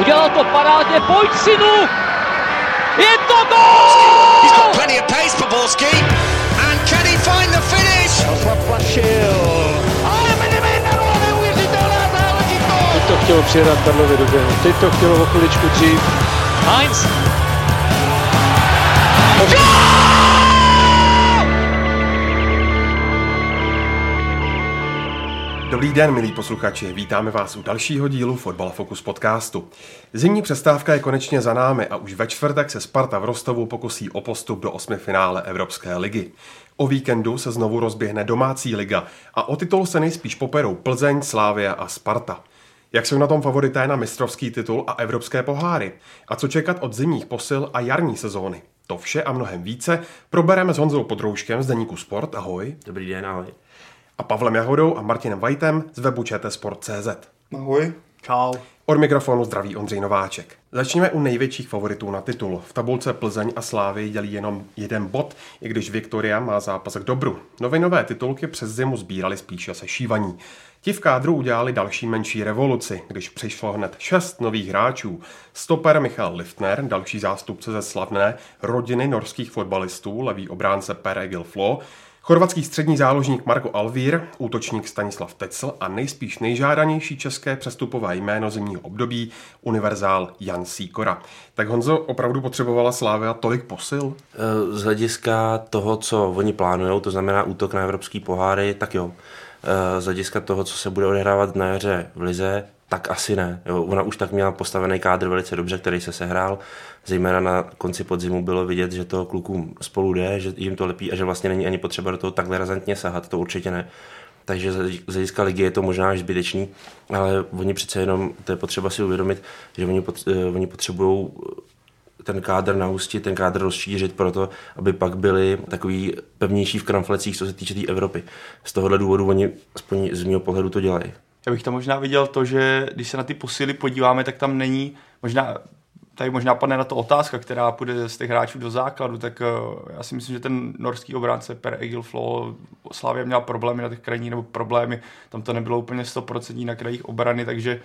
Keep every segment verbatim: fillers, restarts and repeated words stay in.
Udělal to parádně, pojď synu! Je to gól! He's got plenty of pace for Borsky. And can he find the finish? Ale Medvedev neuvěřitelná záležitost! Teď to chtělo přihrát Karlově do běhu, teď to chtělo o chviličku dřív. Heinz! Dobrý den, milí posluchači, vítáme vás u dalšího dílu Fotbal Fokus podcastu. Zimní přestávka je konečně za námi a už ve čtvrtek se Sparta v Rostovu pokusí o postup do osmi finále Evropské ligy. O víkendu se znovu rozběhne domácí liga a o titul se nejspíš poperou Plzeň, Slavia a Sparta. Jak jsou na tom favorité na mistrovský titul a evropské poháry? A co čekat od zimních posil a jarní sezóny? To vše a mnohem více probereme s Honzou Podrouškem z deníku Sport. Ahoj. Dobrý den, ahoj. A Pavlem Jahodou a Martinem Vajtem z webu čtsport tečka cz. Ahoj. Čau. Od mikrofonu zdraví Ondřej Nováček. Začněme u největších favoritů na titul. V tabulce Plzeň a Slávy dělí jenom jeden bod, i když Viktoria má zápas k dobru. Novinové titulky přes zimu sbírali spíše sešívaní. Ti v kádru udělali další menší revoluci, když přišlo hned šest nových hráčů. Stoper Michael Lüftner, další zástupce ze slavné rodiny norských fotbalistů, levý obránce Per Egil Flo, chorvatský střední záložník Marko Alvír, útočník Stanislav Tecl a nejspíš nejžádanější české přestupové jméno zimního období, univerzál Jan Sýkora. Tak Honzo, opravdu potřebovala Slavia tolik posil? Z hlediska toho, co oni plánujou, to znamená útok na evropský poháry, tak jo. Z hlediska toho, co se bude odehrávat na jaře v lize, tak asi ne. Jo, ona už tak měla postavený kádr velice dobře, který se sehrál. Zejména na konci podzimu bylo vidět, že to klukům spolu jde, že jim to lepí a že vlastně není ani potřeba do toho takhle razantně sahat, to určitě ne. Takže z hlediska ligy je to možná až zbytečný, ale oni přece jenom, to je potřeba si uvědomit, že oni potřebují ten kádr nahustit, ten kádr rozšířit proto, aby pak byli takový pevnější v kramflecích, co se týče té Evropy. Z tohohle důvodu oni, aspoň z mého pohledu, to dělají. Já bych tam možná viděl to, že když se na ty posily podíváme, tak tam není, možná, tady možná padne na to otázka, která půjde z těch hráčů do základu, tak já si myslím, že ten norský obránce Per Egil Flo, Slavia měla problémy na těch krajních, nebo problémy, tam to nebylo úplně sto procent na krajích obrany, takže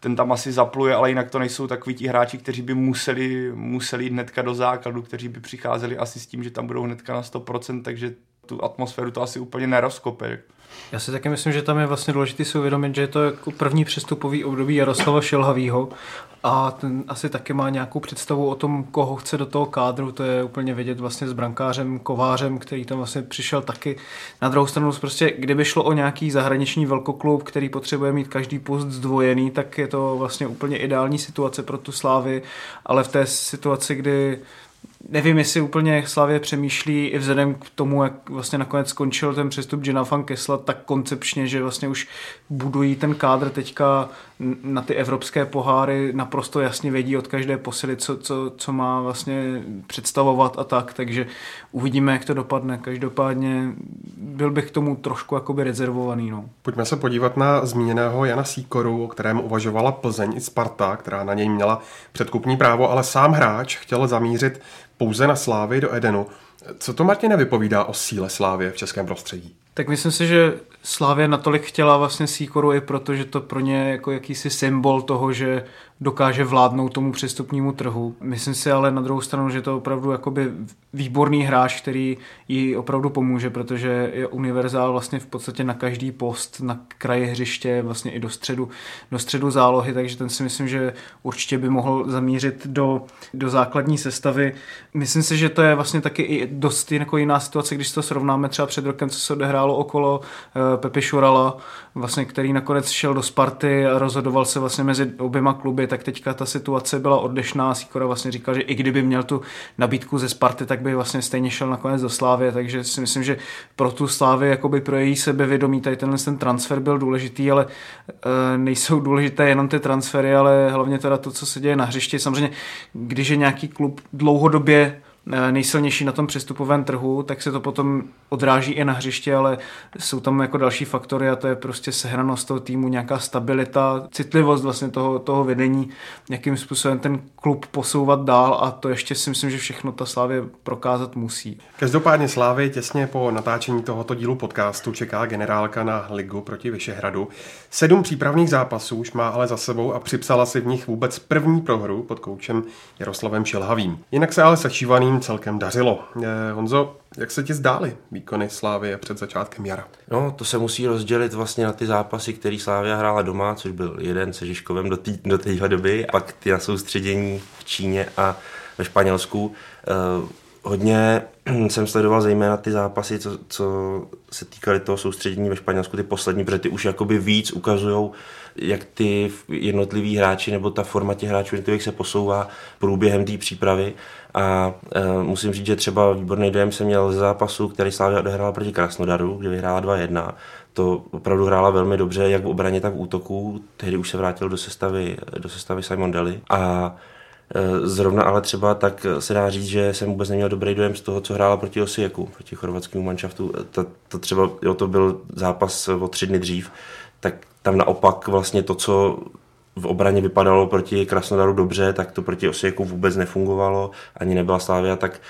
ten tam asi zapluje, ale jinak to nejsou takoví ti hráči, kteří by museli, museli jít hnedka do základu, kteří by přicházeli asi s tím, že tam budou hnedka na sto procent, takže tu atmosféru to asi úplně nerozkope. Já si taky myslím, že tam je vlastně důležité si uvědomit, že je to jako první přestupový období Jaroslava Šilhavýho a ten asi taky má nějakou představu o tom, koho chce do toho kádru, to je úplně vidět vlastně s brankářem Kovářem, který tam vlastně přišel taky. Na druhou stranu prostě, kdyby šlo o nějaký zahraniční velkoklub, který potřebuje mít každý post zdvojený, tak je to vlastně úplně ideální situace pro tu Slávy, ale v té situaci, kdy nevím, jestli úplně Slavie přemýšlí i vzhledem k tomu, jak vlastně nakonec skončil ten přestup Jana van Kesla, tak koncepčně, že vlastně už budují ten kádr teďka na ty evropské poháry, naprosto jasně vědí od každé posily, co, co, co má vlastně představovat a tak, takže uvidíme, jak to dopadne. Každopádně byl bych k tomu trošku jakoby rezervovaný. No. Pojďme se podívat na zmíněného Jana Sýkoru, o kterém uvažovala Plzeň i Sparta, která na něj měla předkupní právo, ale sám hráč chtěl zamířit pouze na Slávy do Edenu. Co to, Martine, vypovídá o síle Slávy v českém prostředí? Tak myslím si, že Slávia natolik chtěla vlastně Sýkoru i proto, že to pro ně jako jakýsi symbol toho, že dokáže vládnout tomu přestupnímu trhu. Myslím si ale na druhou stranu, že to opravdu jakoby výborný hráč, který jí opravdu pomůže, protože je univerzál vlastně v podstatě na každý post, na kraji hřiště, vlastně i do středu, do středu zálohy, takže ten si myslím, že určitě by mohl zamířit do, do základní sestavy. Myslím si, že to je vlastně taky i dost jako jiná situace, když to srovnáme třeba před rokem, co se odehrálo okolo Pepi Šurala, vlastně, který nakonec šel do Sparty a rozhodoval se vlastně mezi oběma kluby, tak teďka ta situace byla odlišná. Sýkora vlastně říkal, že i kdyby měl tu nabídku ze Sparty, tak by vlastně stejně šel nakonec do Slávie, takže si myslím, že pro tu Slávii, jakoby pro její sebevědomí, tady tenhle ten transfer byl důležitý, ale e, nejsou důležité jenom ty transfery, ale hlavně teda to, co se děje na hřišti. Samozřejmě, když je nějaký klub dlouhodobě nejsilnější na tom přestupovém trhu, tak se to potom odráží i na hřiště, ale jsou tam jako další faktory a to je prostě sehranost toho týmu, nějaká stabilita, citlivost vlastně toho, toho vedení, jakým způsobem ten klub posouvat dál a to ještě si myslím, že všechno ta Slavie prokázat musí. Každopádně Slavie těsně po natáčení tohoto dílu podcastu čeká generálka na ligu proti Vyšehradu. Sedm přípravných zápasů už má ale za sebou a připsala si v nich vůbec první prohru pod koučem Jaroslavem Šilhavým. Jinak se ale sešívaným celkem dařilo. Eh, Honzo, jak se ti zdály výkony Slavie před začátkem jara? No, to se musí rozdělit vlastně na ty zápasy, které Slavia hrála doma, což byl jeden se Žižkovem do, tý, do téhle doby, a pak ty na soustředění v Číně a ve Španělsku. Eh, hodně jsem sledoval zejména ty zápasy, co, co se týkaly toho soustředění ve Španělsku, ty poslední, protože ty už jakoby víc ukazujou, jak ty jednotliví hráči nebo ta forma těch hráčů jednotlivých se posouvá průběhem té přípravy. A e, musím říct, že třeba výborný dojem jsem měl ze zápasu, který Slavia odehrála proti Krasnodaru, kde vyhrála dva jedna. To opravdu hrála velmi dobře, jak v obraně, tak v útoku. Tehdy už se vrátil do sestavy, do sestavy Simon Daly. A zrovna ale třeba tak se dá říct, že jsem vůbec neměl dobrý dojem z toho, co hrála proti Osijeku, proti chorvatskému manšaftu. To, to třeba, jo, to byl zápas o tři dny dřív, tak tam naopak vlastně to, co v obraně vypadalo proti Krasnodaru dobře, tak to proti Osijeku vůbec nefungovalo, ani nebyla Slavia tak,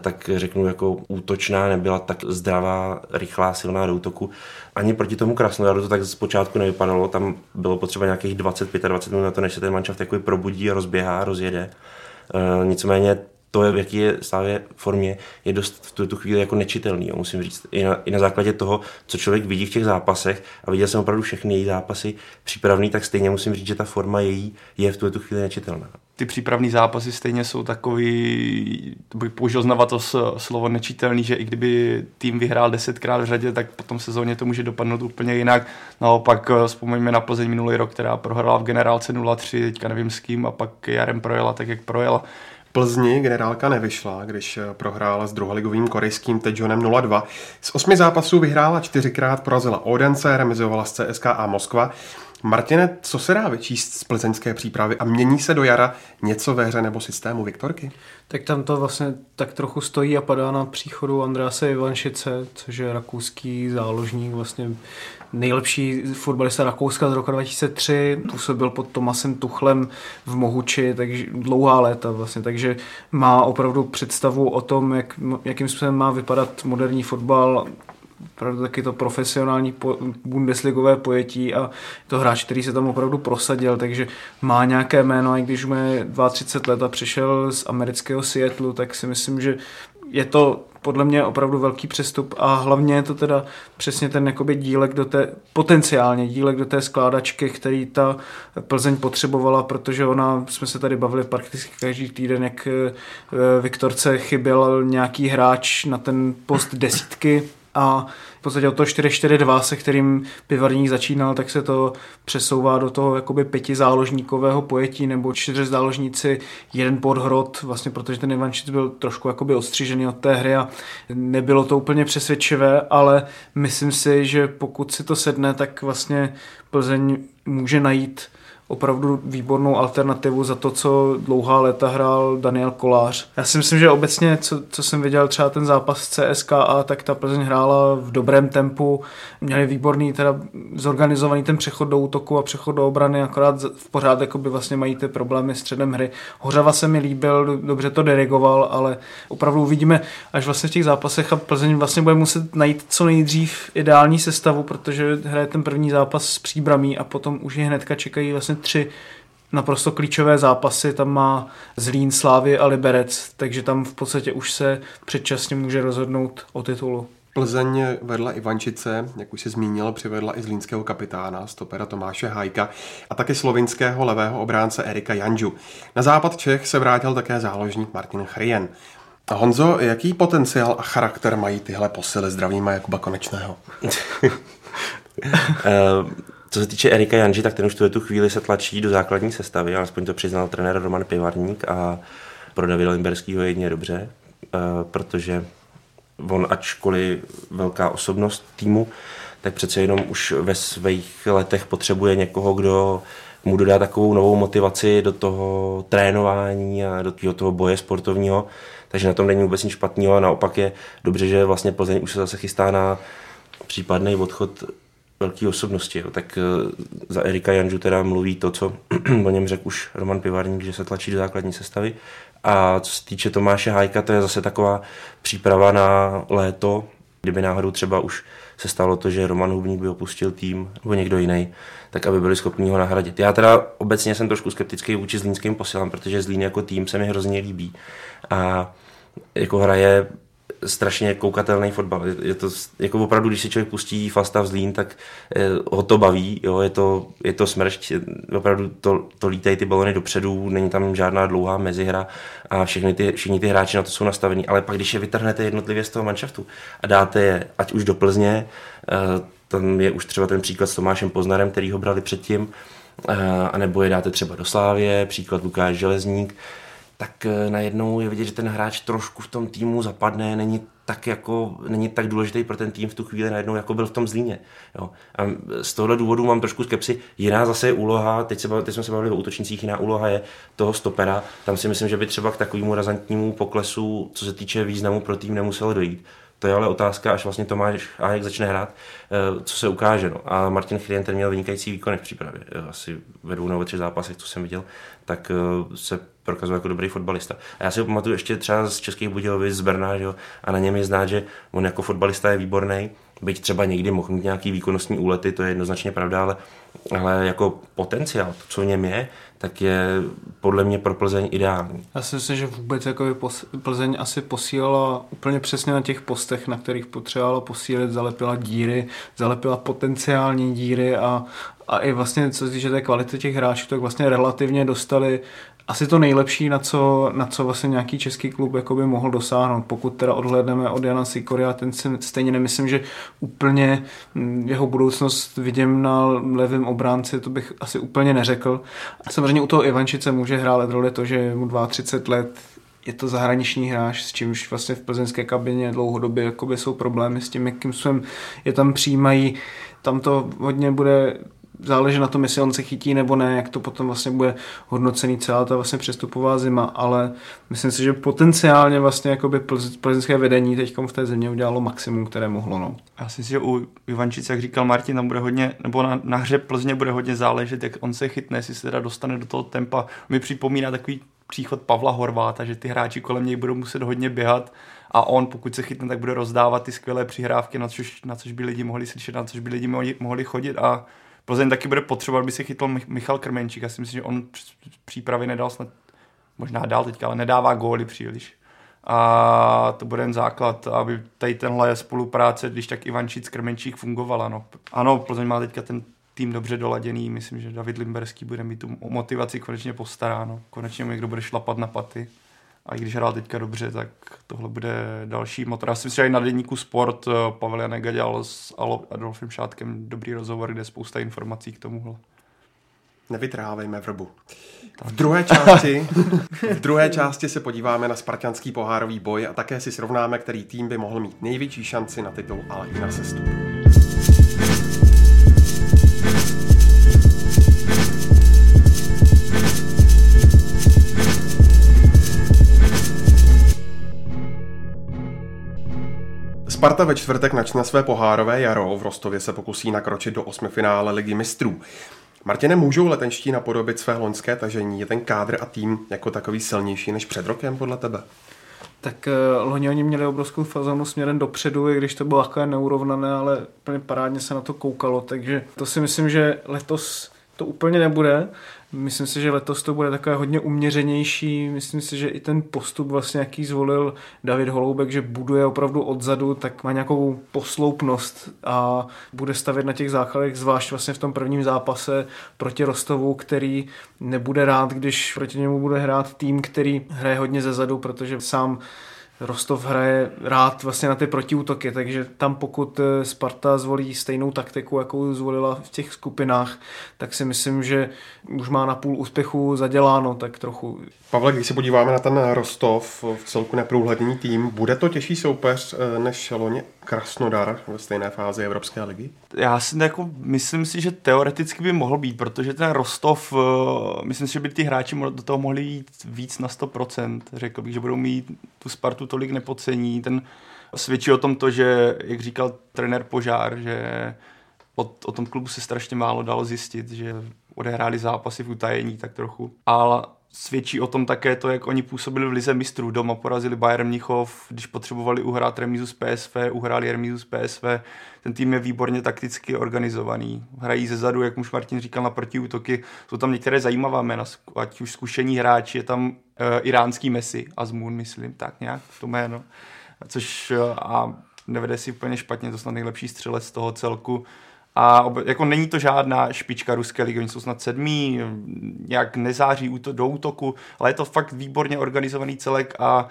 tak řeknu jako útočná, nebyla tak zdravá, rychlá, silná do útoku. Ani proti tomu Krasnodaru to tak zpočátku nevypadalo, tam bylo potřeba nějakých dvacet až dvacet pět minut na to, než se ten manšaft takový probudí, rozběhá, rozjede. E, nicméně to, v jaký je Slavia formě, je dost v tu chvíli jako nečitelný, jo, musím říct. I na, I na základě toho, co člověk vidí v těch zápasech, a viděl jsem opravdu všechny její zápasy přípravný, tak stejně musím říct, že ta forma její je v tu chvíli nečitelná. Ty přípravný zápasy stejně jsou takový, bych použil znova to slovo nečitelný, že i kdyby tým vyhrál desetkrát v řadě, tak po tom sezóně to může dopadnout úplně jinak. Naopak vzpomeňme na Plzeň minulý rok, která prohrála v generálce nula tři, teďka nevím s kým, a pak jarem projela tak, jak projela. Plzni generálka nevyšla, když prohrála s druholigovým korejským Daejeonem nula dva. Z osmi zápasů vyhrála čtyřikrát, porazila Odense, remizovala s C S K A Moskva. Martine, co se dá vyčíst z plzeňské přípravy a mění se do jara něco ve hře nebo systému Viktorky? Tak tam to vlastně tak trochu stojí a padá na příchodu Andrease Ivanschitze, což je rakouský záložník, vlastně nejlepší fotbalista Rakouska z roku dva tisíce tři, působil pod Tomasem Tuchlem v Mohuči, takže dlouhá léta vlastně, takže má opravdu představu o tom, jak, jakým způsobem má vypadat moderní fotbal, opravdu taky to profesionální po, bundesligové pojetí a to hráč, který se tam opravdu prosadil, takže má nějaké jméno, a i když mu je třicet dva let a přišel z amerického Seattlu, tak si myslím, že je to podle mě opravdu velký přestup a hlavně je to teda přesně ten jakoby dílek do té, potenciálně dílek do té skládačky, který ta Plzeň potřebovala, protože ona, jsme se tady bavili prakticky každý týden, jak Viktorce chyběl nějaký hráč na ten post desítky, a v podstatě od toho čtyři čtyři dva, se kterým Pivarník začínal, tak se to přesouvá do toho jakoby pětizáložníkového pojetí, nebo čtyři záložníci, jeden podhrot, vlastně protože ten Ivanschitz byl trošku jakoby odstřižený od té hry a nebylo to úplně přesvědčivé, ale myslím si, že pokud si to sedne, tak vlastně Plzeň může najít opravdu výbornou alternativu za to, co dlouhá léta hrál Daniel Kolář. Já si myslím, že obecně, co, co jsem viděl třeba ten zápas C S K A, tak ta Plzeň hrála v dobrém tempu, měli výborný, teda zorganizovaný ten přechod do útoku a přechod do obrany, akorát v pořád jakoby vlastně mají ty problémy středem hry. Hořava se mi líbil, dobře to dirigoval, ale opravdu uvidíme až vlastně v těch zápasech a Plzeň vlastně bude muset najít co nejdřív ideální sestavu, protože hraje ten první zápas s Příbramí a potom už je hnedka čekají vlastně tři naprosto klíčové zápasy, tam má Zlín, Slávy a Liberec, takže tam v podstatě už se předčasně může rozhodnout o titulu. Plzeň vedla Ivanschitze, jak už se zmínil, přivedla i zlínského kapitána, stopera Tomáše Hájka a taky slovinského levého obránce Erika Janžu. Na západ Čech se vrátil také záložník Martin Hryjen. A Honzo, jaký potenciál a charakter mají tyhle posily? Zdravíme Jakuba Konečného. Co se týče Erika Janži, tak ten už tu chvíli se tlačí do základní sestavy, alespoň to přiznal trenér Roman Pivarník a pro Davida Limberskýho jedině dobře, protože on ačkoliv velká osobnost týmu, tak přece jenom už ve svých letech potřebuje někoho, kdo mu dodá takovou novou motivaci do toho trénování a do toho boje sportovního. takže na tom není vůbec nic špatného a naopak je dobře, že vlastně Plzeň už se zase chystá na případný odchod velké osobnosti. Jo. Tak za Erika Janžu teda mluví to, co o něm řekl už Roman Pivarník, že se tlačí do základní sestavy. A co se týče Tomáše Hájka, to je zase taková příprava na léto, kdyby náhodou třeba už se stalo to, že Roman Hubník by opustil tým nebo někdo jiný, tak aby byli schopni ho nahradit. Já teda obecně jsem trošku skeptický vůči zlínským posilám, protože Zlín jako tým se mi hrozně líbí. A jako hraje strašně koukatelný fotbal. Je to jako opravdu, když si člověk pustí Falstaff Zlín, tak ho to baví, jo, je to, je to smršť, opravdu to, to lítají ty balony dopředu, není tam žádná dlouhá mezihra a všechny ty, všichni ty hráči na to jsou nastavení, ale pak když je vytrhnete jednotlivě z toho manšaftu a dáte je, ať už do Plzně, tam je už třeba ten příklad s Tomášem Poznarem, který ho brali předtím, anebo je dáte třeba do Slávie, příklad Lukáš Železník, tak najednou je vidět, že ten hráč trošku v tom týmu zapadne, není tak, jako, není tak důležitý pro ten tým v tu chvíli najednou, jako byl v tom Zlíně. Jo. A z tohoto důvodu mám trošku skepsi. Jiná zase je úloha, teď, se, teď jsme se bavili o útočnících, jiná úloha je toho stopera. Tam si myslím, že by třeba k takovému razantnímu poklesu, co se týče významu pro tým, nemuselo dojít. To je ale otázka, až vlastně Tomáš Hájek začne hrát, co se ukáže. No. A Martin Hryjen, ten měl vynikající výkony v přípravě. Asi ve dvou nebo třech zápasech, co jsem viděl, tak se prokazuje jako dobrý fotbalista. A já si ho pamatuju ještě třeba z Českých Budějovic, z Brna, že jo? A na něm je znát, že on jako fotbalista je výborný, byť třeba někdy mohl mít nějaký výkonnostní úlety, to je jednoznačně pravda, ale, ale jako potenciál, to, co v něm je, tak je podle mě pro Plzeň ideální. Já si myslím, že vůbec jako by Plzeň asi posílala úplně přesně na těch postech, na kterých potřebovala posílit, zalepila díry, zalepila potenciální díry a, a i vlastně, co se týče té kvality těch hráčů, tak vlastně relativně dostali asi to nejlepší, na co, na co vlastně nějaký český klub jako by mohl dosáhnout. Pokud teda odhlédneme od Jana Sýkora, ten si stejně nemyslím, že úplně jeho budoucnost vidím na levém obránci, to bych asi úplně neřekl. Samozřejmě u toho Ivanschitze může hrát roli to, že je mu třicet dva let, je to zahraniční hráč, s čímž vlastně v plzeňské kabině dlouhodobě jakoby jsou problémy s tím, jakým způsobem je tam přijímají. Tam to hodně bude záleží na tom, jestli on se chytí nebo ne, jak to potom vlastně bude hodnocený celá ta vlastně přestupová zima, ale myslím si, že potenciálně vlastně jakoby plzeňské vedení teďkom v té země udělalo maximum, které mohlo. No. Já si myslím, že u Ivanschitze, jak říkal Martin, tam bude hodně, nebo na, na hře Plzně bude hodně záležet, jak on se chytne, jestli se teda dostane do toho tempa. Mi připomíná takový příchod Pavla Horváta, že ty hráči kolem něj budou muset hodně běhat a on, pokud se chytne, tak bude rozdávat ty skvělé přihrávky, na což, na což by lidi mohli slyšet, na což by lidi mohli chodit a Plzeň taky bude potřeba, aby se chytl Michal Krmenčík. Já si myslím, že on přípravy nedal snad, možná dál teďka, ale nedává góly příliš. A to bude jen základ, aby tady tenhle spolupráce, když tak Ivanschitz Krmenčík fungovala. No. Ano, Plzeň má teďka ten tým dobře doladěný, myslím, že David Limberský bude mít tu motivaci konečně postaráno. Konečně někdo bude šlapat na paty. A i když hrál teďka dobře, tak tohle bude další motor. Já si myslím, že i na deníku Sport Pavel Janega dělal s Adolfem Šátkem dobrý rozhovor, kde je spousta informací k tomuhle. Nevytrhávejme vrbu. V druhé, části, v druhé části se podíváme na spartanský pohárový boj a také si srovnáme, který tým by mohl mít největší šanci na titul, ale i na sestup. Sparta ve čtvrtek načne své pohárové jaro, v Rostově se pokusí nakročit do osmifinále Ligy mistrů. Martine, můžou letenští napodobit své loňské tažení? Je ten kádr a tým jako takový silnější než před rokem podle tebe? Tak loni oni měli obrovskou fazonu směrem dopředu, i když to bylo takové neurovnané, ale úplně parádně se na to koukalo, takže to si myslím, že letos to úplně nebude. Myslím si, že letos to bude takové hodně uměřenější. Myslím si, že i ten postup, vlastně, jaký zvolil David Holoubek, že buduje opravdu odzadu, tak má nějakou posloupnost a bude stavět na těch základech, zvlášť vlastně v tom prvním zápase proti Rostovu, který nebude rád, když proti němu bude hrát tým, který hraje hodně zezadu, protože sám Rostov hraje rád vlastně na ty protiútoky, takže tam pokud Sparta zvolí stejnou taktiku, jakou zvolila v těch skupinách, tak si myslím, že už má na půl úspěchu zaděláno tak trochu. Pavle, když se podíváme na ten Rostov, v celku neprůhledný tým, bude to těžší soupeř než loni Krasnodar ve stejné fázi Evropské ligy? Já si jako myslím si, že teoreticky by mohl být, protože ten Rostov, myslím si, že by ty hráči do toho mohli jít víc na sto procent, řekl bych, že budou mít tu Spartu tolik nepodcení. Ten svědčí o tom to, že, jak říkal trenér Požár, že o, o tom klubu se strašně málo dalo zjistit, že odehráli zápasy v utajení tak trochu. A svědčí o tom také to, jak oni působili v lize mistrů. Doma porazili Bayern Mnichov, když potřebovali uhrát remízu z P S V, uhráli remízu z P S V. Ten tým je výborně takticky organizovaný. Hrají zezadu, jak už Martin říkal, na protiútoky. Jsou tam některé zajímavá jména, ať už zkušení hráči, je tam e, iránský Messi, Azmoun, myslím, tak nějak to jméno. Což a nevede si úplně špatně, to snad nejlepší střelec z toho celku. A jako není to žádná špička ruské ligy, oni jsou snad sedmí, nějak nezáří do útoku, ale je to fakt výborně organizovaný celek a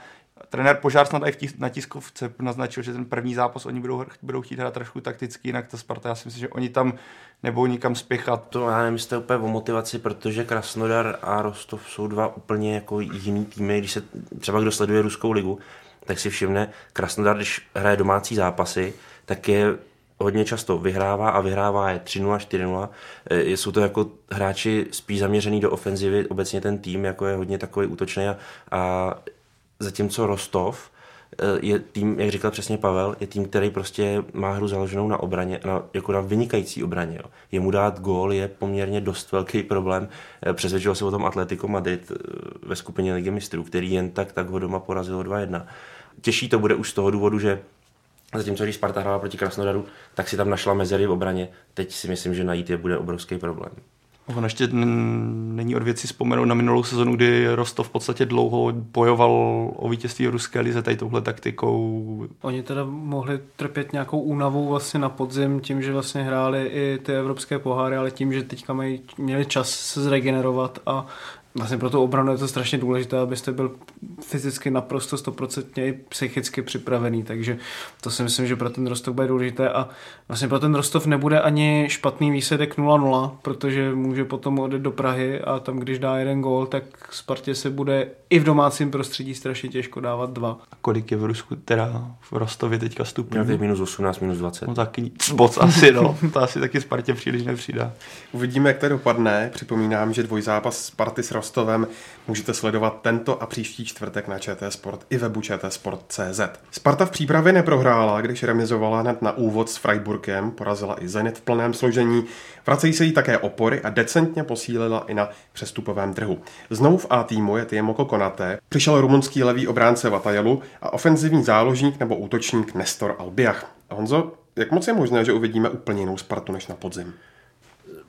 trenér Požár snad i na tiskovce naznačil, že ten první zápas oni budou, budou chtít hrát trošku takticky, jinak ta Sparta, já si myslím, že oni tam nebudou nikam spěchat. To já nevím, jste úplně o motivaci, protože Krasnodar a Rostov jsou dva úplně jako jiný týmy, když se třeba kdo sleduje ruskou ligu, tak si všimne, Krasnodar, když hraje domácí zápasy, tak je hodně často vyhrává a vyhrává je tři nula, čtyři nula. Jsou to jako hráči spíš zaměřený do ofenzivy, obecně ten tým jako je hodně takový útočný a, a zatímco Rostov je tým, jak říkal přesně Pavel, je tým, který prostě má hru založenou na obraně, na, jako na vynikající obraně. Jo. Jemu dát gól je poměrně dost velký problém. Přesvědčil se o tom Atlético Madrid ve skupině Ligy mistrů, který jen tak, tak ho doma porazilo dva jedna. Těžší to bude už z toho důvodu, že zatímco, když Sparta hrála proti Krasnodaru, tak si tam našla mezery v obraně. Teď si myslím, že najít je bude obrovský problém. Ono ještě n- není od věci vzpomenout na minulou sezonu, kdy Rostov v podstatě dlouho bojoval o vítězství ruské lize tady touhle taktikou. Oni teda mohli trpět nějakou únavou vlastně na podzim, tím, že vlastně hráli i ty evropské poháry, ale tím, že teďka mají, měli čas se zregenerovat a vlastně pro tu obranu je to strašně důležité, abyste byl fyzicky naprosto stoprocentně i psychicky připravený, takže to si myslím, že pro ten Rostov bude důležité a vlastně pro ten Rostov nebude ani špatný výsledek nula nula, protože může potom odejít do Prahy a tam, když dá jeden gól, tak Spartě se bude i v domácím prostředí strašně těžko dávat dva. A kolik je v Rusku, teda v Rostově teďka stupňů? Teď minus osmnáct, minus dvacet. No taky moc asi, no. To asi taky Spartě příliš nepřidá. Uvidíme, jak to dopadne. Připomínám, že dvojzápas Sparty s Rostovem můžete sledovat tento a příští čtvrtek na Č T Sport i webu čtsport tečka cz. Sparta v přípravě neprohrála, když remizovala hned na úvod s Freiburgem, porazila i Zenit v plném složení. Vracejí se jí také opory a decentně posílila i na přestupovém trhu. Znovu v A týmu je Timo Konate, přišel rumunský levý obránce Vatajalu a ofenzivní záložník nebo útočník Nestor Albiach. Honzo, jak moc je možné, že uvidíme úplně jinou Spartu než na podzim?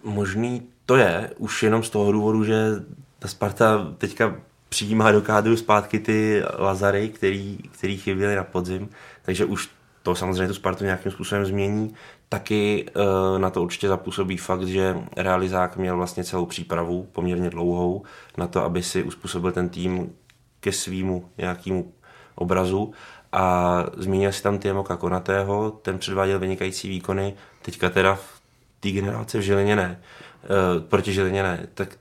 Možný to je, už jenom z toho důvodu, že ta Sparta teďka přijímá do kádru zpátky ty Lazary, který, který chyběly na podzim, takže už to samozřejmě tu Spartu nějakým způsobem změní. Taky e, na to určitě zapůsobí fakt, že realizák měl vlastně celou přípravu, poměrně dlouhou, na to, aby si uspůsobil ten tým ke svýmu nějakému obrazu. A zmínil si tam Timo Konatého, ten předváděl vynikající výkony, teďka teda v té generace v Žilině ne, e, proti Žilině ne, tak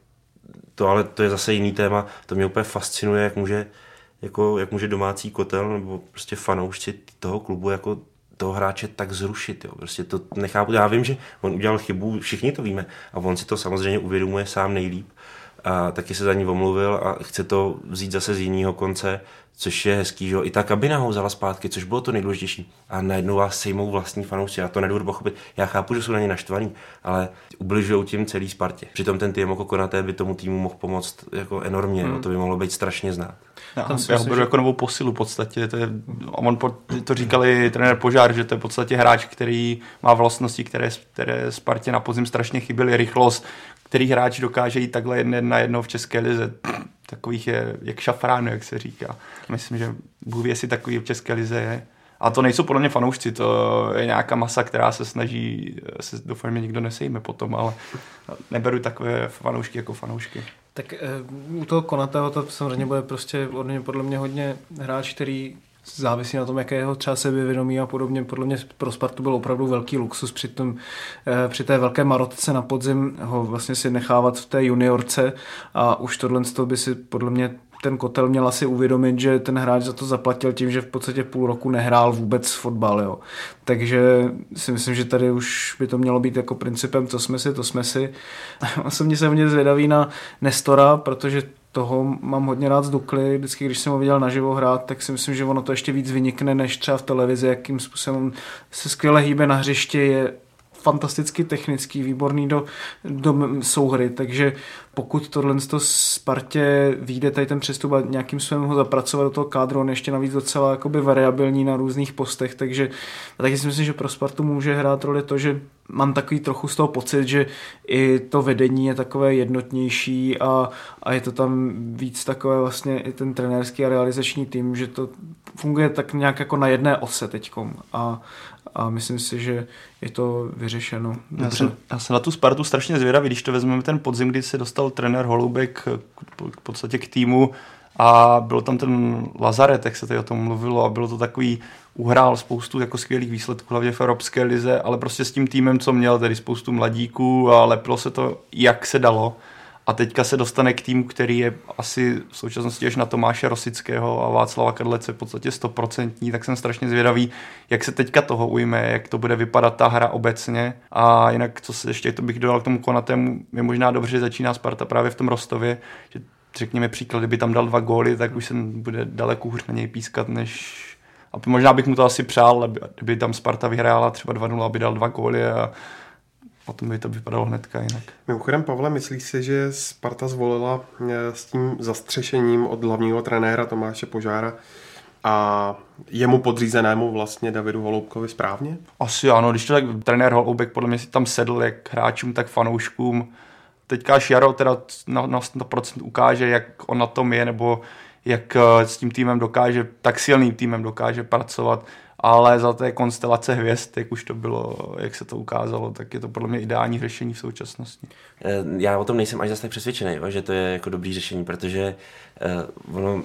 to, ale to je zase jiný téma, to mě úplně fascinuje, jak může, jako, jak může domácí kotel nebo prostě fanoušci toho klubu jako toho hráče tak zrušit. Jo. Prostě to nechápu, já vím, že on udělal chybu, všichni to víme a on si to samozřejmě uvědomuje sám nejlíp a taky se za ní omluvil a chce to vzít zase z jiného konce, což je hezký, že jo. I ta kabina ho vzala zpátky, což bylo to nejdůležitější a najednou vás sejmou vlastní fanoušci, já to nedovedu pochopit, já chápu, že jsou na ně naštvaný, ale ubližujou tím celý Spartě. Přitom ten Timo Konate by tomu týmu mohl pomoct jako enormně, hmm. no, to by mohlo být strašně znát. Já, já myslím, ho beru že jako novou posilu v podstatě, to je, on pod, to říkali trenér Požár, že to je v podstatě hráč, který má vlastnosti, které, které Spartě na podzim strašně chyběly, rychlost, který hráč dokáže jít takhle jedno na jedno v české lize. Takových je jak šafrán, jak se říká. Myslím, že Bůh ví, jestli takový v české lize je. A to nejsou podle mě fanoušci, to je nějaká masa, která se snaží, se, doufám, že nikdo nesejme potom, ale neberu takové fanoušky jako fanoušky. Tak e, u toho Konateho to samozřejmě bude prostě podle mě hodně hráč, který závisí na tom, jaké jeho třeba sebevědomí a podobně. Podle mě pro Spartu byl opravdu velký luxus při, tom, při té velké marotce na podzim ho vlastně si nechávat v té juniorce a už tohle by si podle mě ten Kotel měl asi uvědomit, že ten hráč za to zaplatil tím, že v podstatě půl roku nehrál vůbec fotbal. Jo. Takže si myslím, že tady už by to mělo být jako principem, co jsme si, to jsme si. Osobně jsem hodně zvědavý na Nestora, protože toho mám hodně rád z Dukly. Vždycky, když jsem ho viděl naživo hrát, tak si myslím, že ono to ještě víc vynikne, než třeba v televizi, jakým způsobem se skvěle hýbe na hřišti, je fantasticky technický, výborný do, do souhry, takže pokud tohle z toho Spartě vyjde tady ten přestup a nějakým způsobem ho zapracovat do toho kádru, on ještě navíc docela jakoby variabilní na různých postech, takže taky si myslím, že pro Spartu může hrát roli to, že mám takový trochu z toho pocit, že i to vedení je takové jednotnější a, a je to tam víc takové vlastně i ten trenérský a realizační tým, že to funguje tak nějak jako na jedné ose teďkom a, a myslím si, že je to vyřešeno. Já jsem, já jsem na tu Spartu strašně zvědavý, když to vezmeme ten podzim, kdy se dostal trenér Holoubek v podstatě k týmu a byl tam ten Lazaret, jak se tady o tom mluvilo a bylo to takový, uhrál spoustu jako skvělých výsledků, hlavně v Evropské lize, ale prostě s tím týmem, co měl, tedy spoustu mladíků a lepilo se to, jak se dalo. A teďka se dostane k týmu, který je asi v současnosti až na Tomáše Rosického a Václava Kadlece v podstatě stoprocentní, tak jsem strašně zvědavý, jak se teďka toho ujme, jak to bude vypadat ta hra obecně. A jinak, co se ještě to bych dodal k tomu Konatému, je možná dobře, že začíná Sparta právě v tom Rostově, že řekněme příklad, kdyby tam dal dva góly, tak už se bude daleko hůř na něj pískat, než... A možná bych mu to asi přál, kdyby tam Sparta vyhrála třeba dva nula, aby dal dva góly a potom by to vypadalo hnedka jinak. Mimochodem, Pavle, myslíš si, že Sparta zvolila s tím zastřešením od hlavního trenéra Tomáše Požára a jemu podřízenému vlastně Davidu Holoubkovi správně? Asi ano, když to tak trenér Holoubek podle mě si tam sedl jak hráčům, tak fanouškům. Teďka až Jaro teda na, na sto procent ukáže, jak on na tom je, nebo jak s tím týmem dokáže, tak silným týmem dokáže pracovat, ale za té konstelace hvězd, jak už to bylo, jak se to ukázalo, tak je to podle mě ideální řešení v současnosti. Já o tom nejsem až zase tak přesvědčený, že to je jako dobrý řešení, protože ono,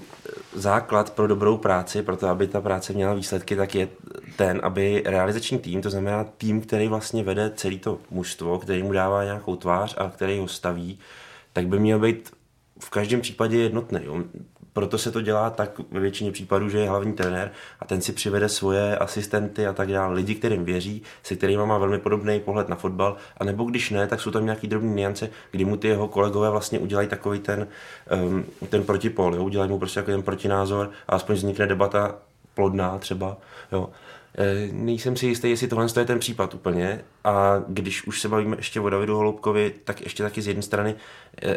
základ pro dobrou práci, pro to, aby ta práce měla výsledky, tak je ten, aby realizační tým, to znamená tým, který vlastně vede celé to mužstvo, který mu dává nějakou tvář a který ho staví, tak by měl být v každém případě jednotný. Proto se to dělá tak ve většině případů, že je hlavní trenér a ten si přivede svoje asistenty a tak dále, lidi, kterým věří, se kterými má velmi podobný pohled na fotbal, a nebo když ne, tak jsou tam nějaký drobné nuance, kdy mu ty jeho kolegové vlastně udělají takový ten, um, ten protipol, jo? Udělají mu prostě takový ten protinázor a aspoň vznikne debata plodná třeba. Jo? E, nejsem si jistý, jestli tohle je ten případ úplně, a když už se bavíme ještě o Davidu Holoubkovi, tak ještě taky z jedné strany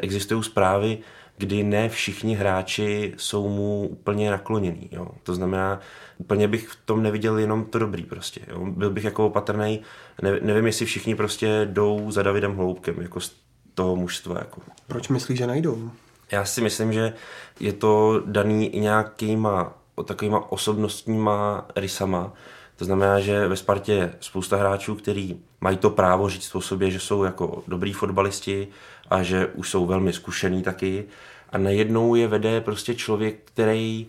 existují zprávy, kdy ne všichni hráči jsou mu úplně naklonění. Jo. To znamená, úplně bych v tom neviděl jenom to dobrý prostě. Jo. Byl bych jako opatrnej, ne, nevím, jestli všichni prostě jdou za Davidem Holoubkem, jako z toho mužstva. Jako. Proč myslíš, že najdou? Já si myslím, že je to daný i nějakýma takovýma osobnostníma rysama. To znamená, že ve Spartě je spousta hráčů, kteří mají to právo říct o sobě, že jsou jako dobrý fotbalisti a že už jsou velmi zkušený taky. A najednou je vede prostě člověk, který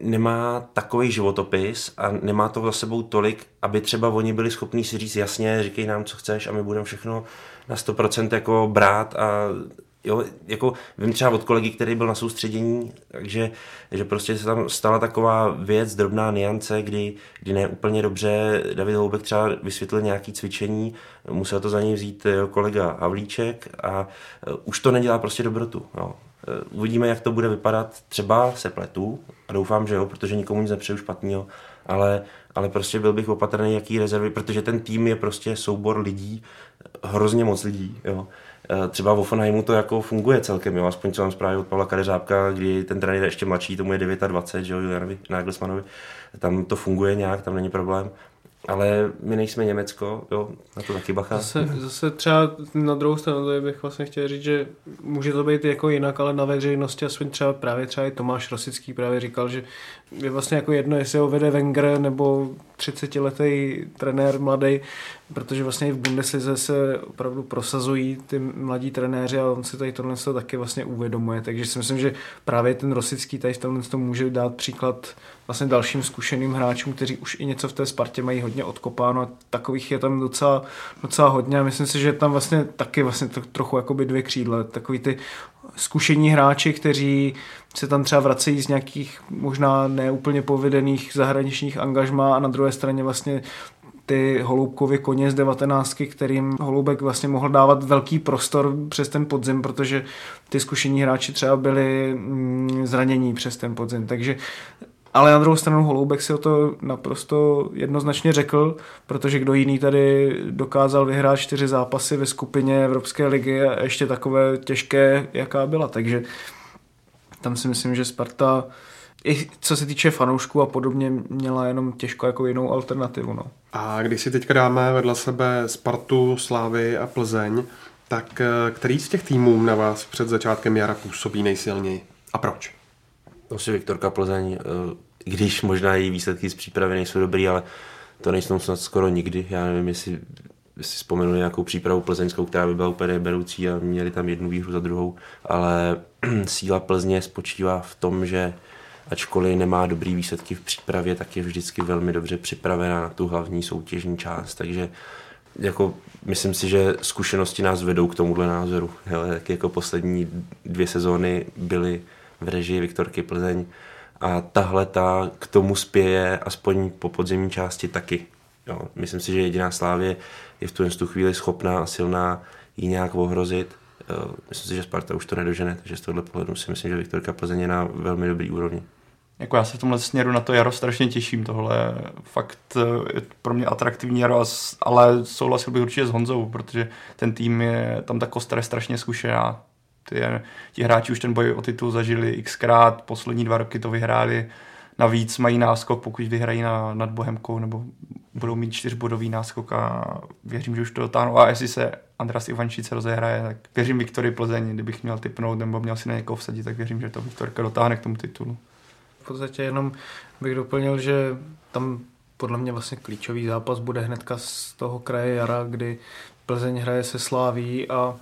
nemá takový životopis a nemá to za sebou tolik, aby třeba oni byli schopní si říct jasně, říkej nám, co chceš a my budeme všechno na sto procent jako brát a... Jo, jako vím třeba od kolegy, který byl na soustředění, takže že prostě se tam stala taková věc, drobná nuance, kdy, kdy ne úplně dobře David Holoubek třeba vysvětlil nějaké cvičení, musel to za něj vzít jo, kolega Havlíček a uh, už to nedělá prostě dobrotu. No. Uh, uvidíme, jak to bude vypadat, třeba se pletu a doufám, že jo, protože nikomu nic nepřeju špatného, ale, ale prostě byl bych opatrný, jaký rezervy, protože ten tým je prostě soubor lidí, hrozně moc lidí, jo. Třeba v Offenheimu to jako funguje celkem, jo? Aspoň co mám zprávy od Pavla Kadeřábka, kdy ten trenér je ještě mladší, tomu je dvacet devět, že jo, Janovi Nagelsmannovi, tam to funguje nějak, tam není problém, ale my nejsme Německo, jo, na to taky bacha. Zase, zase třeba na druhou stranu to bych vlastně chtěl říct, že může to být jako jinak, ale na veřejnosti aspoň třeba právě třeba i Tomáš Rosický právě říkal, že je vlastně jako jedno, jestli ho vede Wenger nebo třicetiletý trenér mladý, protože vlastně i v Bundeslize se opravdu prosazují ty mladí trenéři a on si tady tohle taky vlastně uvědomuje. Takže si myslím, že právě ten Rosický tady v tomhle tom může dát příklad vlastně dalším zkušeným hráčům, kteří už i něco v té Spartě mají hodně odkopáno a takových je tam docela, docela hodně a myslím si, že tam vlastně taky vlastně to, trochu jakoby dvě křídla, takový ty zkušení hráči, kteří se tam třeba vracejí z nějakých možná neúplně povedených zahraničních angažmá a na druhé straně vlastně ty Holoubkovy koně z devatenáctky, kterým Holoubek vlastně mohl dávat velký prostor přes ten podzim, protože ty zkušení hráči třeba byli zranění přes ten podzim, takže ale na druhou stranu Holoubek si o to naprosto jednoznačně řekl, protože kdo jiný tady dokázal vyhrát čtyři zápasy ve skupině Evropské ligy a ještě takové těžké, jaká byla. Takže tam si myslím, že Sparta, i co se týče fanoušků a podobně, měla jenom těžko jako jinou alternativu. No. A když si teďka dáme vedle sebe Spartu, Slávy a Plzeň, tak který z těch týmů na vás před začátkem jara působí nejsilněji a proč? Asi Viktorka Plzeň, když možná její výsledky z přípravy nejsou dobrý, ale to nejsou snad skoro nikdy. Já nevím, jestli si vzpomenu nějakou přípravu plzeňskou, která by byla úplně beroucí a měli tam jednu výhru za druhou, ale síla Plzně spočívá v tom, že ačkoliv nemá dobrý výsledky v přípravě, tak je vždycky velmi dobře připravená na tu hlavní soutěžní část, takže jako, myslím si, že zkušenosti nás vedou k tomuhle názoru. Hele, tak jako poslední dvě sezóny byly v režii Viktorky Plzeň a tahle ta k tomu spěje aspoň po podzimní části taky. Jo, myslím si, že jediná Slávě je v tu chvíli schopná a silná ji nějak ohrozit. Myslím si, že Sparta už to nedožene, takže z tohohle pohledu si myslím, že Viktorka Plzeň je na velmi dobrý úrovni. Jako já se v tomhle směru na to jaro strašně těším, tohle fakt je pro mě atraktivní jaro, ale souhlasil bych určitě s Honzou, protože ten tým je, tam ta kostra je strašně zkušená. Ty, ti hráči už ten boj o titul zažili xkrát, poslední dva roky to vyhráli, navíc mají náskok, pokud vyhrají na, nad Bohemkou, nebo budou mít čtyřbodový náskok a věřím, že už to dotáhnou. A jestli se Andreas Ivanschitz rozehraje, tak věřím Viktorii Plzeň, kdybych měl tipnout nebo měl si na někoho vsadit, tak věřím, že to Viktorka dotáhne k tomu titulu. V podstatě jenom bych doplnil, že tam podle mě vlastně klíčový zápas bude hnedka z toho kraje jara, kdy Plzeň hraje se Sláví a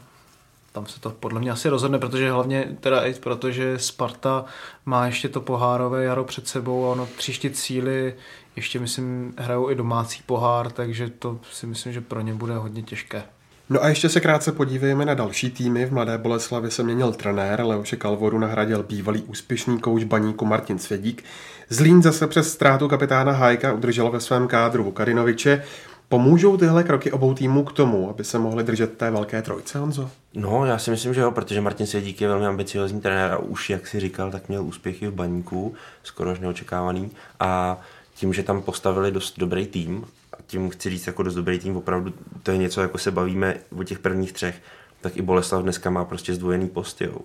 tam se to podle mě asi rozhodne, protože hlavně teda i protože Sparta má ještě to pohárové jaro před sebou a ono příští cíly ještě, myslím, hrajou i domácí pohár, takže to si myslím, že pro ně bude hodně těžké. No a ještě se krátce podívejme na další týmy. V Mladé Boleslavi se měnil trenér, Leoše Kalvoru nahradil bývalý úspěšný kouč Baníku Martin Svědík. Zlín zase přes ztrátu kapitána Hájka udržel ve svém kádru Vukarinoviče. Pomůžou tyhle kroky obou týmů k tomu, aby se mohli držet té velké trojce, Honzo? No, já si myslím, že jo, protože Martin Svědík je velmi ambiciózní trenér a už, jak si říkal, tak měl úspěchy v Baníku, skoro až neočekávaný. A tím, že tam postavili dost dobrý tým, a tím chci říct jako dost dobrý tým, opravdu to je něco, jako se bavíme o těch prvních třech, tak i Boleslav dneska má prostě zdvojený post, jo.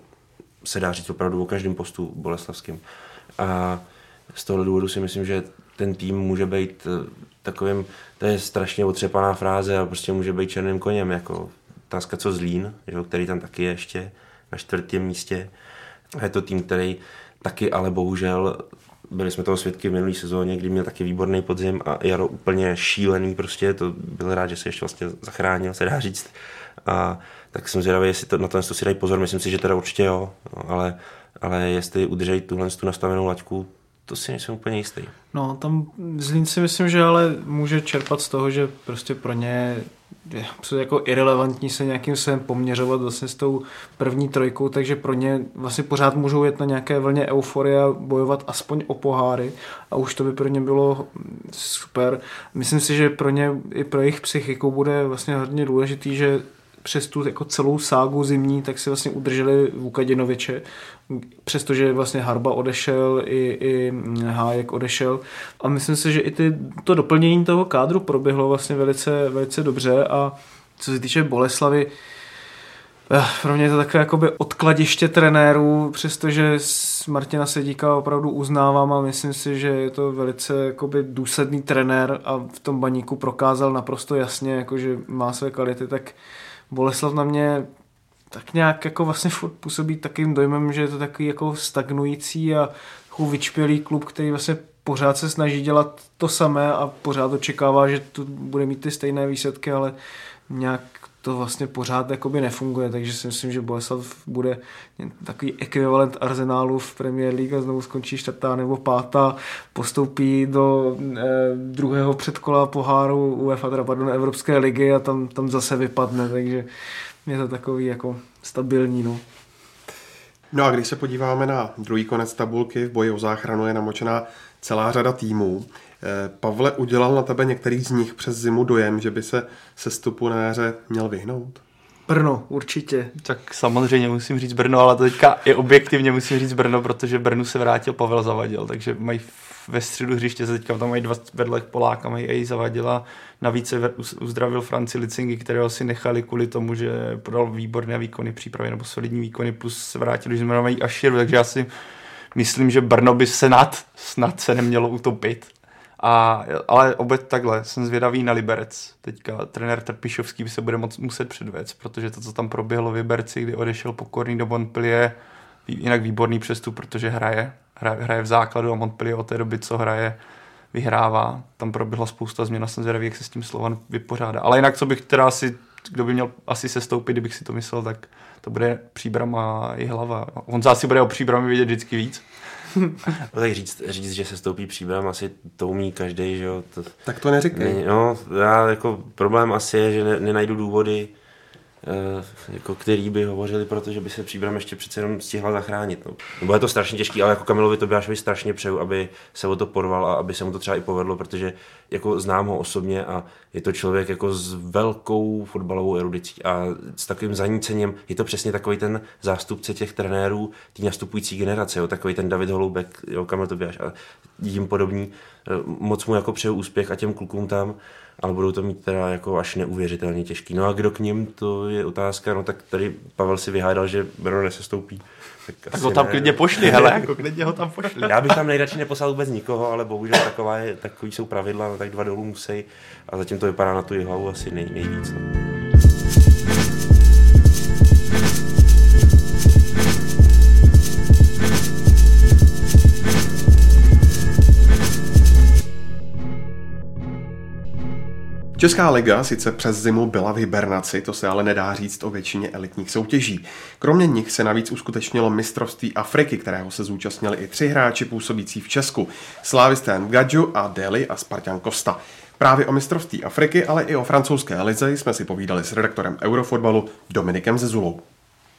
Se dá říct opravdu o každém postu boleslavském. A z tohoto důvodu si myslím, že ten tým může být takovým, to je strašně otřepaná fráze a prostě může být černým koněm, jako otázka co Zlín, jo, který tam taky je ještě na čtvrtém místě. Je to tým, který taky, ale bohužel, byli jsme toho svědky v minulý sezóně, kdy měl taky výborný podzim a jaro úplně šílený prostě, to byl rád, že se ještě vlastně zachránil, se dá říct. A tak jsem zvědavý, jestli to, na to si dají pozor, myslím si, že teda určitě jo, no, ale, ale jestli udržejí tuhle tu nastavenou laťku, to si nejsem úplně jistý. No, tam Zlín si myslím, že ale může čerpat z toho, že prostě pro ně je jako irelevantní se nějakým sem poměřovat vlastně s tou první trojkou, takže pro ně vlastně pořád můžou jet na nějaké vlně euforie a bojovat aspoň o poháry a už to by pro ně bylo super. Myslím si, že pro ně i pro jejich psychiku bude vlastně hodně důležitý, že přes tu jako celou ságu zimní, tak si vlastně udrželi Vukadinoviče, přestože vlastně Harba odešel, i, i Hájek odešel. A myslím si, že i ty, to doplnění toho kádru proběhlo vlastně velice, velice dobře. A co se týče Boleslavy, pro mě je to takové jakoby odkladiště trenérů, přestože Martina Svědíka opravdu uznávám a myslím si, že je to velice jakoby důsledný trenér a v tom Baníku prokázal naprosto jasně, jako že má své kvality, tak Boleslav na mě tak nějak jako vlastně furt působí takovým dojmem, že je to takový jako stagnující a vyčpělý klub, který vlastně pořád se snaží dělat to samé a pořád očekává, že tu bude mít ty stejné výsledky, ale nějak to vlastně pořád jakoby nefunguje, takže si myslím, že Boleslav bude takový ekvivalent Arsenálu v Premier League a znovu skončí čtvrtá nebo pátá, postoupí do eh, druhého předkola poháru UEFA, teda pardon, Evropské ligy a tam, tam zase vypadne, takže je to takový jako stabilní, no. No a když se podíváme na druhý konec tabulky, v boji o záchranu je namočená celá řada týmů. Pavle, udělal na tebe některý z nich přes zimu dojem, že by se sestupu na jaře měl vyhnout? Brno, určitě. Tak samozřejmě musím říct Brno, ale to teďka i objektivně musím říct Brno, protože Brnu se vrátil Pavel Zavadil, takže mají ve středu hřiště, se teďka tam mají dva vedle Poláka, mají i Zavadila, navíc se uzdravil Franci Licingy, kterého si nechali kvůli tomu, že podal výborné výkony přípravy nebo solidní výkony, plus se vrátil, že znamená mají Aširu, takže já si myslím, že Brno by se nad, snad se nemělo utopit. A, ale obec takhle, jsem zvědavý na Liberec. Teďka trenér Trpišovský by se bude moc, muset předvést, protože to, co tam proběhlo v Liberci, kdy odešel Pokorný do Montpellier, jinak výborný přestup, protože hraje, hraje, hraje v základu a Montpellier od té doby, co hraje, vyhrává. Tam proběhla spousta změn a jsem zvědavý, jak se s tím Slovan vypořádá. Ale jinak, co bych teda asi, kdo by měl asi sestoupit, kdybych si to myslel, tak to bude Příbram a Jihlava. On zase bude o Příbrami vědět vždycky víc. No, tak říct, říct, že se stoupí Příbram, asi to umí každej, že jo. To, tak to neříkej. No, já jako problém asi je, že ne, nenajdu důvody, eh, jako který by hovořili, protože by se Příbram ještě přece jenom stihla zachránit. No. Bude to strašně těžký, ale jako Kamilovi Tobiášovi strašně přeju, aby se o to porval a aby se mu to třeba i povedlo, protože jako znám ho osobně a je to člověk jako s velkou fotbalovou erudicí a s takovým zanícením. Je to přesně takový ten zástupce těch trenérů, tý nastupující generace, jo, takový ten David Holoubek, jo, Kamil Tobiáš a jim podobní. Moc mu jako přeju úspěch a těm klukům tam, ale budou to mít teda jako až neuvěřitelně těžký. No a kdo k nim, to je otázka, no tak tady Pavel si vyhádal, že Brno nesestoupí. Tak, tak ho tam ne, klidně pošli, hele, jako klidně ho tam pošli. Já bych tam nejradši neposlal vůbec nikoho, ale bohužel taková je, takový jsou pravidla, no tak dva dolů musí a zatím to vypadá na tu Jihlavu asi nej, nejvíc. No. Česká liga sice přes zimu byla v hibernaci, to se ale nedá říct o většině elitních soutěží. Kromě nich se navíc uskutečnilo mistrovství Afriky, kterého se zúčastnili i tři hráči působící v Česku. Slávisté Ngadžu a Deli a Spartan Costa. Právě o mistrovství Afriky, ale i o francouzské lize jsme si povídali s redaktorem Eurofotbalu Dominikem Zezulou.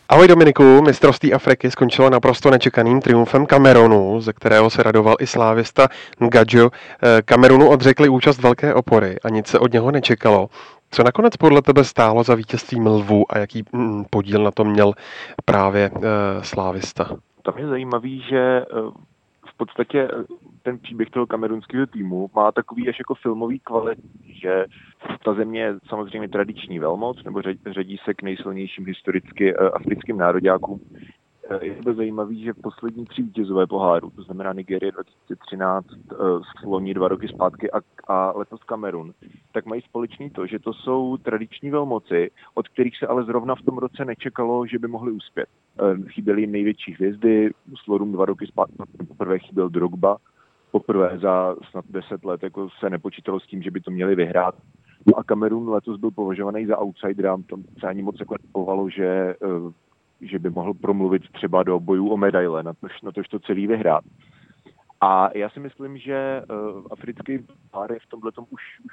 Ahoj Dominiku, mistrovství Afriky skončilo naprosto nečekaným triumfem Kamerunu, ze kterého se radoval i slávista Ngadžu. Kamerunu odřekli účast velké opory a nic se od něho nečekalo. Co nakonec podle tebe stálo za vítězstvím lvů a jaký mm, podíl na tom měl právě e, slávista? Tam je zajímavý, že v podstatě ten příběh toho kamerunského týmu má takový až jako filmový kvalit, že ta země je samozřejmě tradiční velmoc, nebo řadí se k nejsilnějším historicky africkým nároďákům. Je to zajímavé, že poslední tři vítězové poháru, to znamená Nigérie dva tisíce třináct, loni dva roky zpátky a, a letos Kamerun, tak mají společný to, že to jsou tradiční velmoci, od kterých se ale zrovna v tom roce nečekalo, že by mohli uspět. Chyběly jim největší hvězdy, Slorům dva roky zpátky poprvé chyběl Drogba, poprvé za snad deset let jako se nepočítalo s tím, že by to měli vyhrát. No a Kamerun letos byl považovaný za outsidera, tam se ani moc jako nepovalo, že... že by mohl promluvit třeba do bojů o medaile, na tož, na tož to celý vyhrát. A já si myslím, že uh, africký pár v tomhletom už, už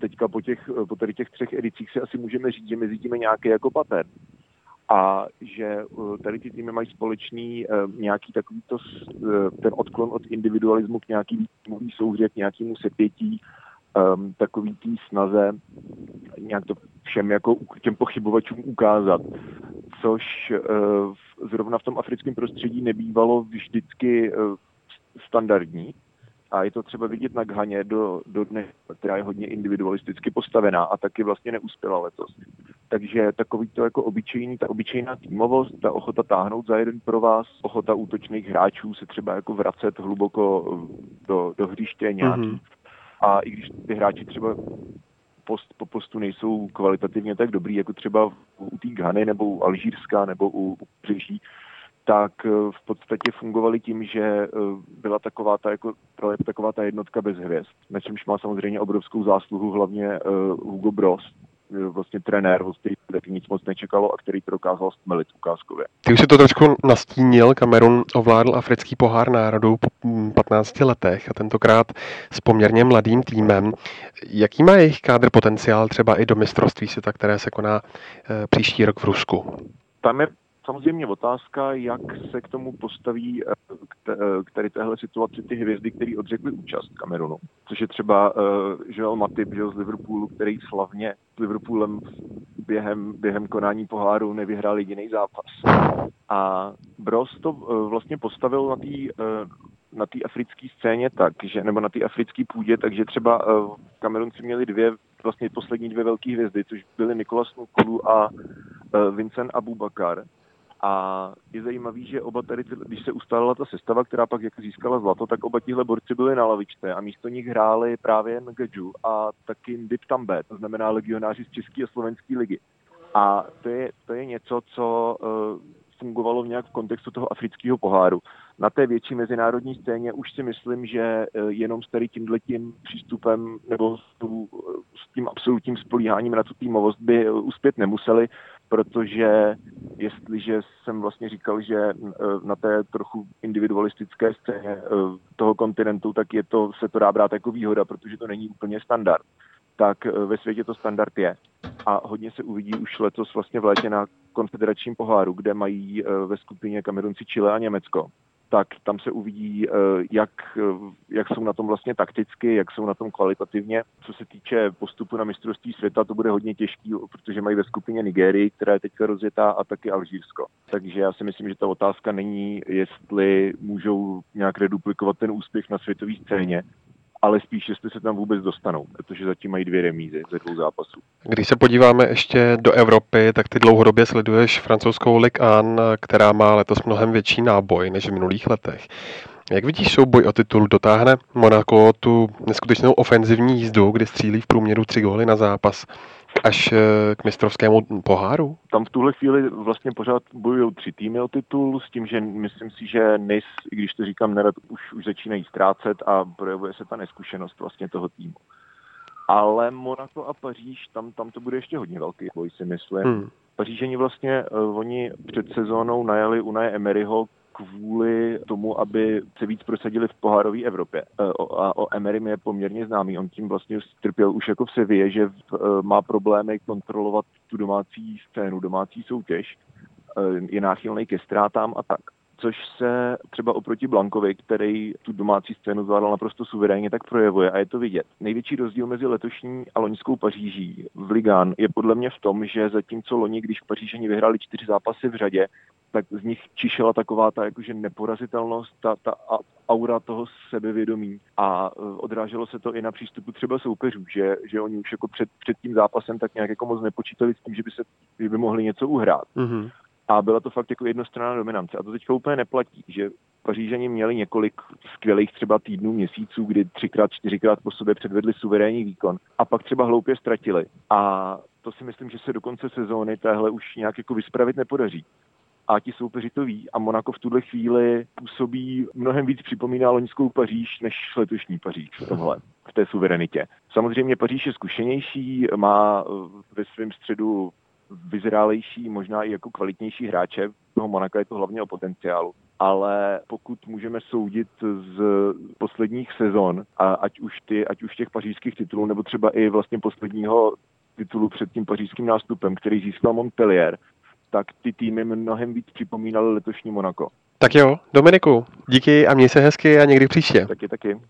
teďka po, těch, po tady těch třech edicích si asi můžeme říct, že mezi tím je nějaký jako patent. A že uh, tady ty týmy mají společný uh, nějaký takovýto uh, ten odklon od individualismu k nějaký týmový souhře, k nějakému sepětí, um, takový tý snaze nějak to všem jako těm pochybovačům ukázat. Což uh, zrovna v tom africkém prostředí nebývalo vždycky uh, standardní. A je to třeba vidět na Ghaně do, do dne, která je hodně individualisticky postavená a taky vlastně neuspěla letos. Takže takový to jako obyčejný, ta obyčejná týmovost, ta ochota táhnout za jeden pro vás, ochota útočných hráčů se třeba jako vracet hluboko do, do hřiště nějaký. Mm-hmm. A i když ty hráči třeba post po postu nejsou kvalitativně tak dobrý, jako třeba u té Ghany nebo u Alžírska nebo u, u Břeží, tak v podstatě fungovaly tím, že byla taková ta, jako, taková ta jednotka bez hvězd, na čemž má samozřejmě obrovskou zásluhu hlavně Hugo Broz, vlastně trenér, který nic moc nečekalo a který to dokázal stmelit ukázkově. Ty už si to trošku nastínil, Kamerun ovládl africký pohár národů po patnácti letech a tentokrát s poměrně mladým týmem. Jaký má jejich kádr potenciál třeba i do mistrovství světa, které se koná e, příští rok v Rusku? Tam je samozřejmě otázka, jak se k tomu postaví k tady téhle situaci ty hvězdy, které odřekly účast Kamerunu. Což je třeba uh, Joel Matip Joel z Liverpoolu, který slavně s Liverpoolem během, během konání poháru nevyhrál jediný zápas. A Broz to uh, vlastně postavil na té uh, na té africké scéně tak, že, nebo na té africké půdě, takže třeba uh, Kamerunci měli dvě, vlastně poslední dvě velké hvězdy, což byly Nicolas N'Kulu a uh, Vincent Aboubakar. A je zajímavý, že oba tady, když se ustálila ta sestava, která pak jak získala zlato, tak oba tihle borci byli na lavičce a místo nich hráli právě Ngedžu a taky Ndip També, to znamená legionáři z České a Slovenské ligy. A to je, to je něco, co uh, fungovalo v nějak v kontextu toho afrického poháru. Na té větší mezinárodní scéně už si myslím, že uh, jenom s tady tímhletím přístupem nebo s, tu, s tím absolutním spolíháním na tu týmovost by uspět nemuseli, protože jestliže jsem vlastně říkal, že na té trochu individualistické scéně toho kontinentu, tak je to, se to dá brát jako výhoda, protože to není úplně standard. Tak ve světě to standard je. A hodně se uvidí už letos vlastně v létě na konfederačním poháru, kde mají ve skupině Kamerunci, Chile a Německo. Tak tam se uvidí, jak, jak jsou na tom vlastně takticky, jak jsou na tom kvalitativně. Co se týče postupu na mistrovství světa, to bude hodně těžký, protože mají ve skupině Nigérii, která je teďka rozjetá, a taky Alžírsko. Takže já si myslím, že ta otázka není, jestli můžou nějak reduplikovat ten úspěch na světové scéně, ale spíš, jestli se tam vůbec dostanou, protože zatím mají dvě remízy ze dvou zápasů. Když se podíváme ještě do Evropy, tak ty dlouhodobě sleduješ francouzskou Ligue jedna, která má letos mnohem větší náboj než v minulých letech. Jak vidíš souboj o titul? Dotáhne Monaco tu neskutečnou ofenzivní jízdu, kdy střílí v průměru tři góly na zápas až k mistrovskému poháru? Tam v tuhle chvíli vlastně pořád bojují tři týmy o titul, s tím, že myslím si, že Nice, i když to říkám nerad, už, už začínají ztrácet a projevuje se ta neskušenost vlastně toho týmu. Ale Monaco a Paříž, tam, tam to bude ještě hodně velký boj, si myslím. Hmm. Paříženi vlastně, oni před sezónou najali Unaje Emeryho kvůli tomu, aby se víc prosadili v pohárové Evropě. A o Emerym je poměrně známý. On tím vlastně trpěl už jako v Sevě, že má problémy kontrolovat tu domácí scénu, domácí soutěž. Je náchylnej ke ztrátám a tak. Což se třeba oproti Blankovi, který tu domácí scénu zvládal naprosto suverénně, tak projevuje a je to vidět. Největší rozdíl mezi letošní a loňskou Paříží v Ligue jedna je podle mě v tom, že zatímco loni, když Pařížani vyhráli čtyři zápasy v řadě, tak z nich čišela taková ta jakože neporazitelnost, ta, ta aura toho sebevědomí. A odráželo se to i na přístupu třeba soupeřů, že, že oni už jako před, před tím zápasem tak nějak jako moc nepočítali s tím, že by, se, že by mohli něco uhrát. Mm-hmm. A byla to fakt jako jednostranná dominance. A to teďka úplně neplatí, že Pařížani měli několik skvělých třeba týdnů, měsíců, kdy třikrát, čtyřikrát po sobě předvedli suverénní výkon a pak třeba hloupě ztratili. A to si myslím, že se do konce sezóny téhle už nějak jako vyspravit nepodaří. A ti soupeři to ví a Monaco v tuhle chvíli působí, mnohem víc připomíná loňskou Paříž než letošní Paříž v tomhle, v té suverenitě. Samozřejmě Paříž je zkušenější, má ve svém středu vyzrálejší, možná i jako kvalitnější hráče, toho Monaka je to hlavně o potenciálu. Ale pokud můžeme soudit z posledních sezon, a ať už ty, ať už těch pařížských titulů, nebo třeba i vlastně posledního titulu před tím pařížským nástupem, který získal Montpellier, tak ty týmy mnohem víc připomínaly letošní Monako. Tak jo, Dominiku, díky a měj se hezky a někdy příště. Taky, taky.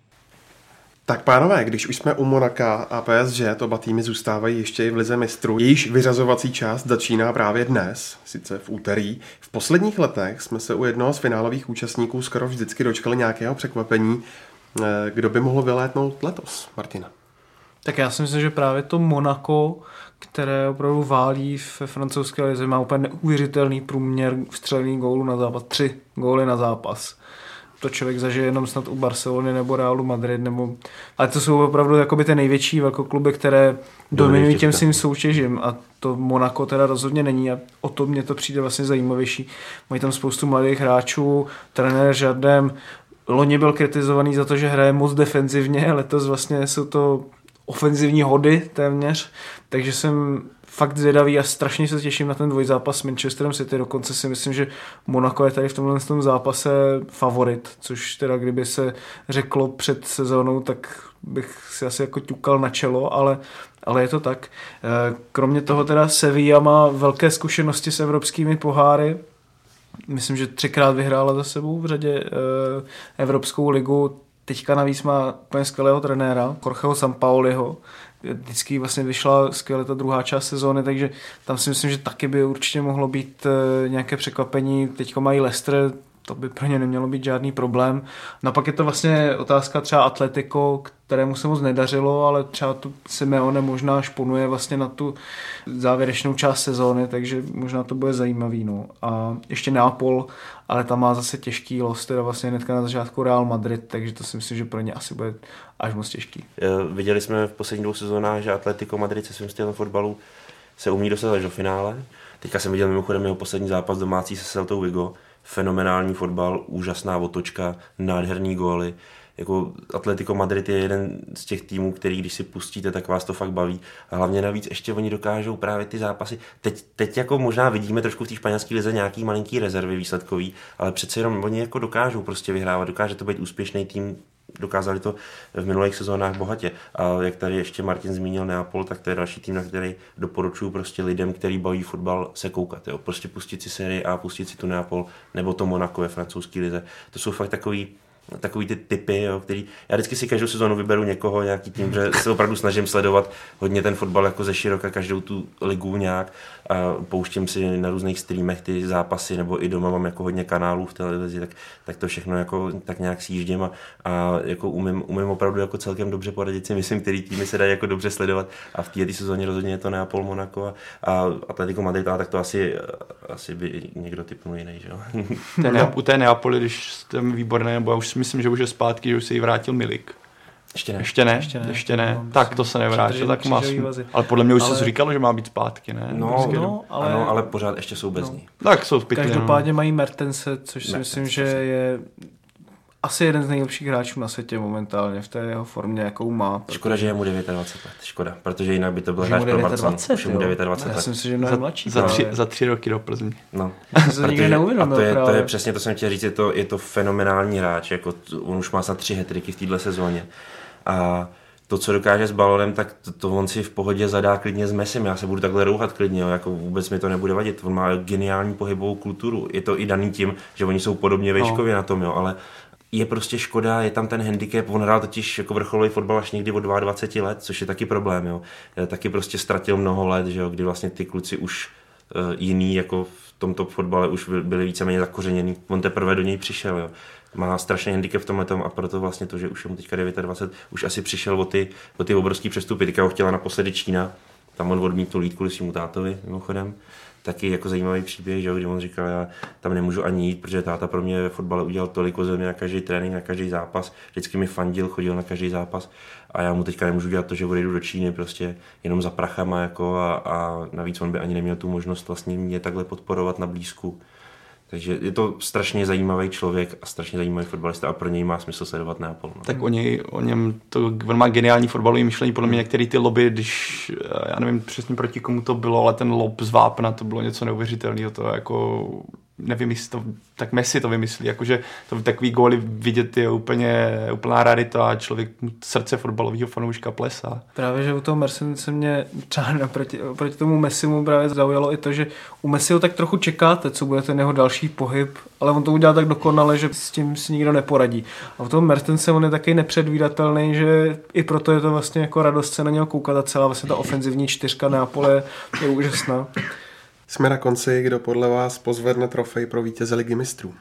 Tak pánové, když už jsme u Monaka a P S G, to oba týmy zůstávají ještě i v lize mistrů. Jejíž vyřazovací část začíná právě dnes, sice v úterý. V posledních letech jsme se u jednoho z finálových účastníků skoro vždycky dočkali nějakého překvapení. Kdo by mohl vylétnout letos, Martina? Tak já si myslím, že právě to Monako, které opravdu válí ve francouzské lize, má úplně neuvěřitelný průměr vstřelených gólů na zápas, tři góly na zápas. to člověk zažije jenom snad u Barcelony nebo Realu Madrid, nebo... ale to jsou opravdu jakoby ty největší velkokluby, které dominují těm svým soutěžím, a to Monaco teda rozhodně není, a o to mě to přijde vlastně zajímavější. Mají tam spoustu mladých hráčů, trenér Žardem loni byl kritizovaný za to, že hraje moc defenzivně, letos vlastně jsou to ofenzivní hody téměř, takže jsem fakt zvědavý a strašně se těším na ten dvojzápas s Manchesterem City. Dokonce si myslím, že Monaco je tady v tomhle tom zápase favorit, což teda kdyby se řeklo před sezónou, tak bych si asi jako ťukal na čelo, ale, ale je to tak. Kromě toho teda Sevilla má velké zkušenosti s evropskými poháry. Myslím, že třikrát vyhrála za sebou v řadě Evropskou ligu. Teďka navíc má úplně skvělého trenéra, Jorgeho Sampaoliho. Vždycky vlastně vyšla skvěle ta druhá část sezóny, takže tam si myslím, že taky by určitě mohlo být nějaké překvapení. Teďka mají Leicester, to by pro ně nemělo být žádný problém. No pak je to vlastně otázka třeba Atletico, kterému se moc nedařilo, ale třeba tu Simeone možná šponuje vlastně na tu závěrečnou část sezóny, takže možná to bude zajímavý. No. A ještě Neapol, ale tam má zase těžký los, teda vlastně hnedka na začátku Real Madrid, takže to si myslím, že pro ně asi bude až moc těžký. Viděli jsme v posledních dvou sezónách, že Atletico Madrid se svým stylem fotbalu se umí dostat až do finále. Teďka jsem viděl mimochodem jeho poslední zápas domácí se Celtou Vigo. Fenomenální fotbal, úžasná otočka, nádherný góly. Jako Atletico Madrid je jeden z těch týmů, který když si pustíte, tak vás to fakt baví. A hlavně navíc ještě oni dokážou právě ty zápasy. Teď, teď jako možná vidíme trošku v té španělské lize nějaký malinký rezervy výsledkový, ale přece jenom oni jako dokážou prostě vyhrávat, dokáže to být úspěšný tým, dokázali to v minulých sezónách bohatě. A jak tady ještě Martin zmínil Neapol, tak to je další tým, na který doporučuji prostě lidem, kteří baví fotbal, se koukat. Jo. Prostě pustit si sérii A, pustit si tu Neapol nebo to Monaco ve francouzské lize. To jsou fakt takový takový ty typy, jo, který... Já vždycky si každou sezónu vyberu někoho, nějaký tým, že se opravdu snažím sledovat hodně ten fotbal jako ze široka, každou tu ligu nějak. A pouštím si na různých streamech ty zápasy, nebo i doma mám jako hodně kanálů v televizi, tak, tak to všechno jako tak nějak sjíždím a, a jako umím, umím opravdu jako celkem dobře poradit si, myslím, který týmy se dají jako dobře sledovat. A v té sezóně rozhodně je to Neapol, Monaco a, a Atletico Madrid, tak to asi, asi by někdo typnul jiný, že jo? U té Neapoli, když tam výborné, nebo už myslím, že už je zpátky, že už se jí vrátil Milik. Ještě ne. Ještě ne, ještě ne. Ještě ne. No, tak to se nevrátil, tak má. Ale podle mě už ale... se říkalo, že má být zpátky, ne? No, no ale... Ano, ale pořád ještě jsou bez no. ní. Tak jsou v pytli. Každopádně no. mají Mertense, což si Mertense, myslím, že je asi jeden z nejlepších hráčů na světě momentálně v té jeho formě, jakou má. Škoda, že je mu dvacet devět let. Škoda, protože jinak by to byl hráč pro Barcelonu. Už mu dvacet devět let. Já si myslím, že mnohem mladší. Za, za, za tři roky do Plzně. No. To nikdy neuvědomil. A to je, to je přesně, to jsem chtěl říct, je to, je to fenomenální hráč. Jako, on už má snad tři hat-tricky v této sezóně. A to, co dokáže s balonem, tak to, to on si v pohodě zadá klidně s Messim. Já se budu takhle rouhat klidně, jako vůbec mi to nebude vadit. On má geniální pohybovou kulturu. Je to i daný tím, že oni jsou podobně vejškově na tom, jo, ale je prostě škoda, je tam ten handicap, on hrál totiž jako vrcholový fotbal až někdy od dvacet dva let, což je taky problém, jo. Taky prostě ztratil mnoho let, že jo, kdy vlastně ty kluci už uh, jiný jako v tom top fotbale už byli víceméně zakořeněný, on teprve do něj přišel, jo. Má strašný handicap v tomhle tom a proto vlastně to, že už je mu teďka dvacet devět, už asi přišel o ty, o ty obrovský přestupy, teďka ho chtěla naposledy Čína, tam on odmítl jít kvůli svýmu tátovi mimochodem. Taky jako zajímavý příběh, že, kdy on říkal, já tam nemůžu ani jít, protože táta pro mě ve fotbale udělal toliko ze mě na každý trénink, na každý zápas, vždycky mi fandil, chodil na každý zápas a já mu teďka nemůžu dělat to, že odejdu do Číny prostě jenom za prachama jako a, a navíc on by ani neměl tu možnost vlastně mě takhle podporovat na blízku. Takže je to strašně zajímavý člověk a strašně zajímavý fotbalista a pro něj má smysl sledovat Neapol. No. Tak o, něj, o něm, to, on má geniální fotbalový myšlení, podle mě některé ty loby, když, já nevím přesně proti komu to bylo, ale ten lob z vápna, to bylo něco neuvěřitelného, to jako, nevím jestli to, tak Messi to vymyslí, jakože to takový góly vidět je úplně, úplná rarita a člověk, srdce fotbalového fanouška plesá. Právě, že u toho Mercedes se mě třeba naproti, proti tomu Messimu právě zaujalo i to, že u Messiho tak trochu čekáte, co bude ten jeho další pohyb, ale on to udělá tak dokonale, že s tím si nikdo neporadí. A v tom Mertense on je taky nepředvídatelný, že i proto je to vlastně jako radost se na něho koukat a celá vlastně ta ofenzivní čtyřka Neapole je úžasná. Jsme na konci, kdo podle vás pozvedne trofej pro vítěze Ligy mistrů?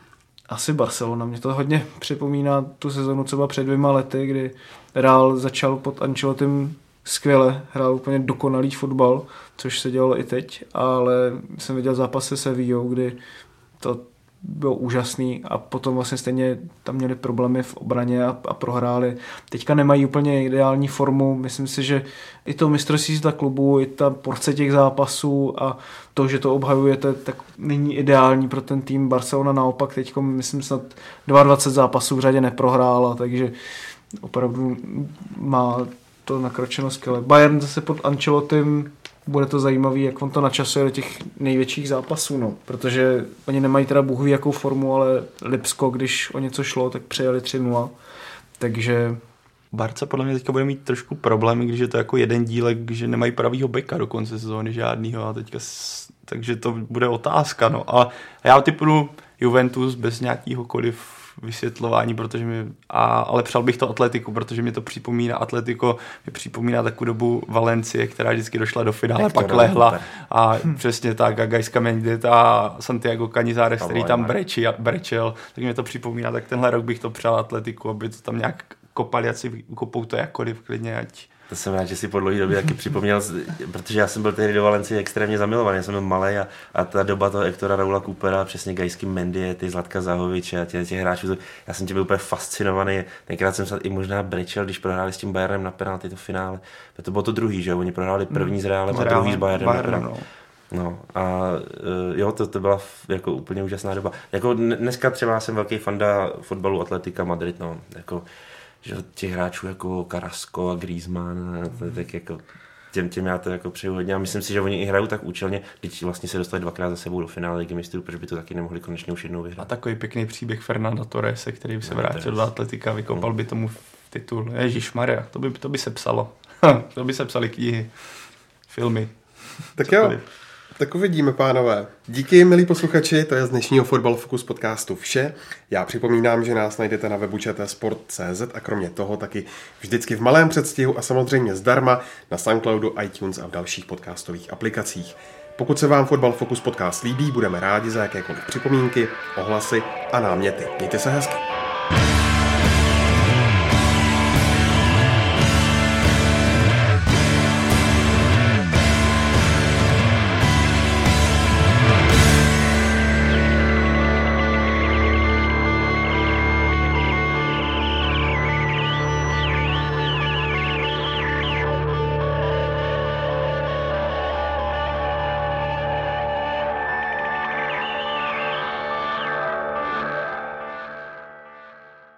Asi Barcelona. Mě to hodně připomíná tu sezonu třeba před dvěma lety, kdy Real začal pod Ancelottym skvěle, hrál úplně dokonalý fotbal, což se dělalo i teď, ale jsem viděl zápas se Sevillou, kdy to bylo úžasný a potom vlastně stejně tam měli problémy v obraně a, a prohráli. Teďka nemají úplně ideální formu, myslím si, že i to mistrovství světa klubu, i ta porce těch zápasů a to, že to obhajujete, tak není ideální pro ten tým. Barcelona naopak teďko, myslím, snad dvacet dva zápasů v řadě neprohrála, takže opravdu má to nakročeno skvěle. Bayern zase pod Ancelottim, bude to zajímavý, jak on to načasuje do těch největších zápasů, no. Protože oni nemají teda bůhví jakou formu, ale Lipsko, když o něco šlo, tak přejeli tři nula. Takže Barca podle mě teďka bude mít trošku problémy, když je to jako jeden dílek, že nemají pravýho beka do konce sezóny žádnýho a teďka, takže to bude otázka, no. A já typuju Juventus bez nějakýhokoliv vysvětlování, protože mi, a, ale přál bych to Atletiku, protože mi to připomíná Atletico, mi připomíná takovou dobu Valencie, která vždycky došla do finále, Nektorá, pak lehla a hm. přesně tak, a Gajska Mendit a Santiago Canizares, který tam breči, brečel, tak mi to připomíná, tak tenhle rok bych to přál Atletiku, aby to tam nějak kopali, ať si kopou to jakkoliv, klidně, ať. To jsem rád, že si po dlouhé době taky připomněl, protože já jsem byl tehdy do Valencie extrémně zamilovaný, já jsem byl malej a, a ta doba toho Hectora Raula Coopera, přesně Gajský Mendie, ty Zlatka Zahoviče a těch, těch hráčů, já jsem tě byl úplně fascinovaný, tenkrát jsem se i možná brečel, když prohráli s tím Bayernem na penalty to finále, protože to bylo to druhý, že oni prohráli první s Realem a druhý s Bayernem na penalty. No a jo, to, to byla jako úplně úžasná doba. Jako dneska třeba jsem velký fanda fotbalu Atletika Madrid, no, jako že těch hráčů jako Carrasco a Griezmann, to, tak jako těm, těm já to jako přeju hodně a myslím si, že oni i hrajou tak účelně, když vlastně se dostali dvakrát za sebou do finále Ligy mistrů, protože by to taky nemohli konečně už jednou vyhrát. A takový pěkný příběh Fernanda Torrese, který by se no, vrátil do Atletika, vykopal no. by tomu titul. Ježišmarja, to by, to by se psalo. To by se psaly knihy, filmy. Tak cokoliv. Jo. Tak uvidíme, pánové. Díky, milí posluchači, to je z dnešního Fotbal Fokus podcastu vše. Já připomínám, že nás najdete na webu čtsport tečka cz a kromě toho taky vždycky v malém předstihu a samozřejmě zdarma na Soundcloudu, iTunes a v dalších podcastových aplikacích. Pokud se vám Fotbal Fokus podcast líbí, budeme rádi za jakékoliv připomínky, ohlasy a náměty. Mějte se hezky.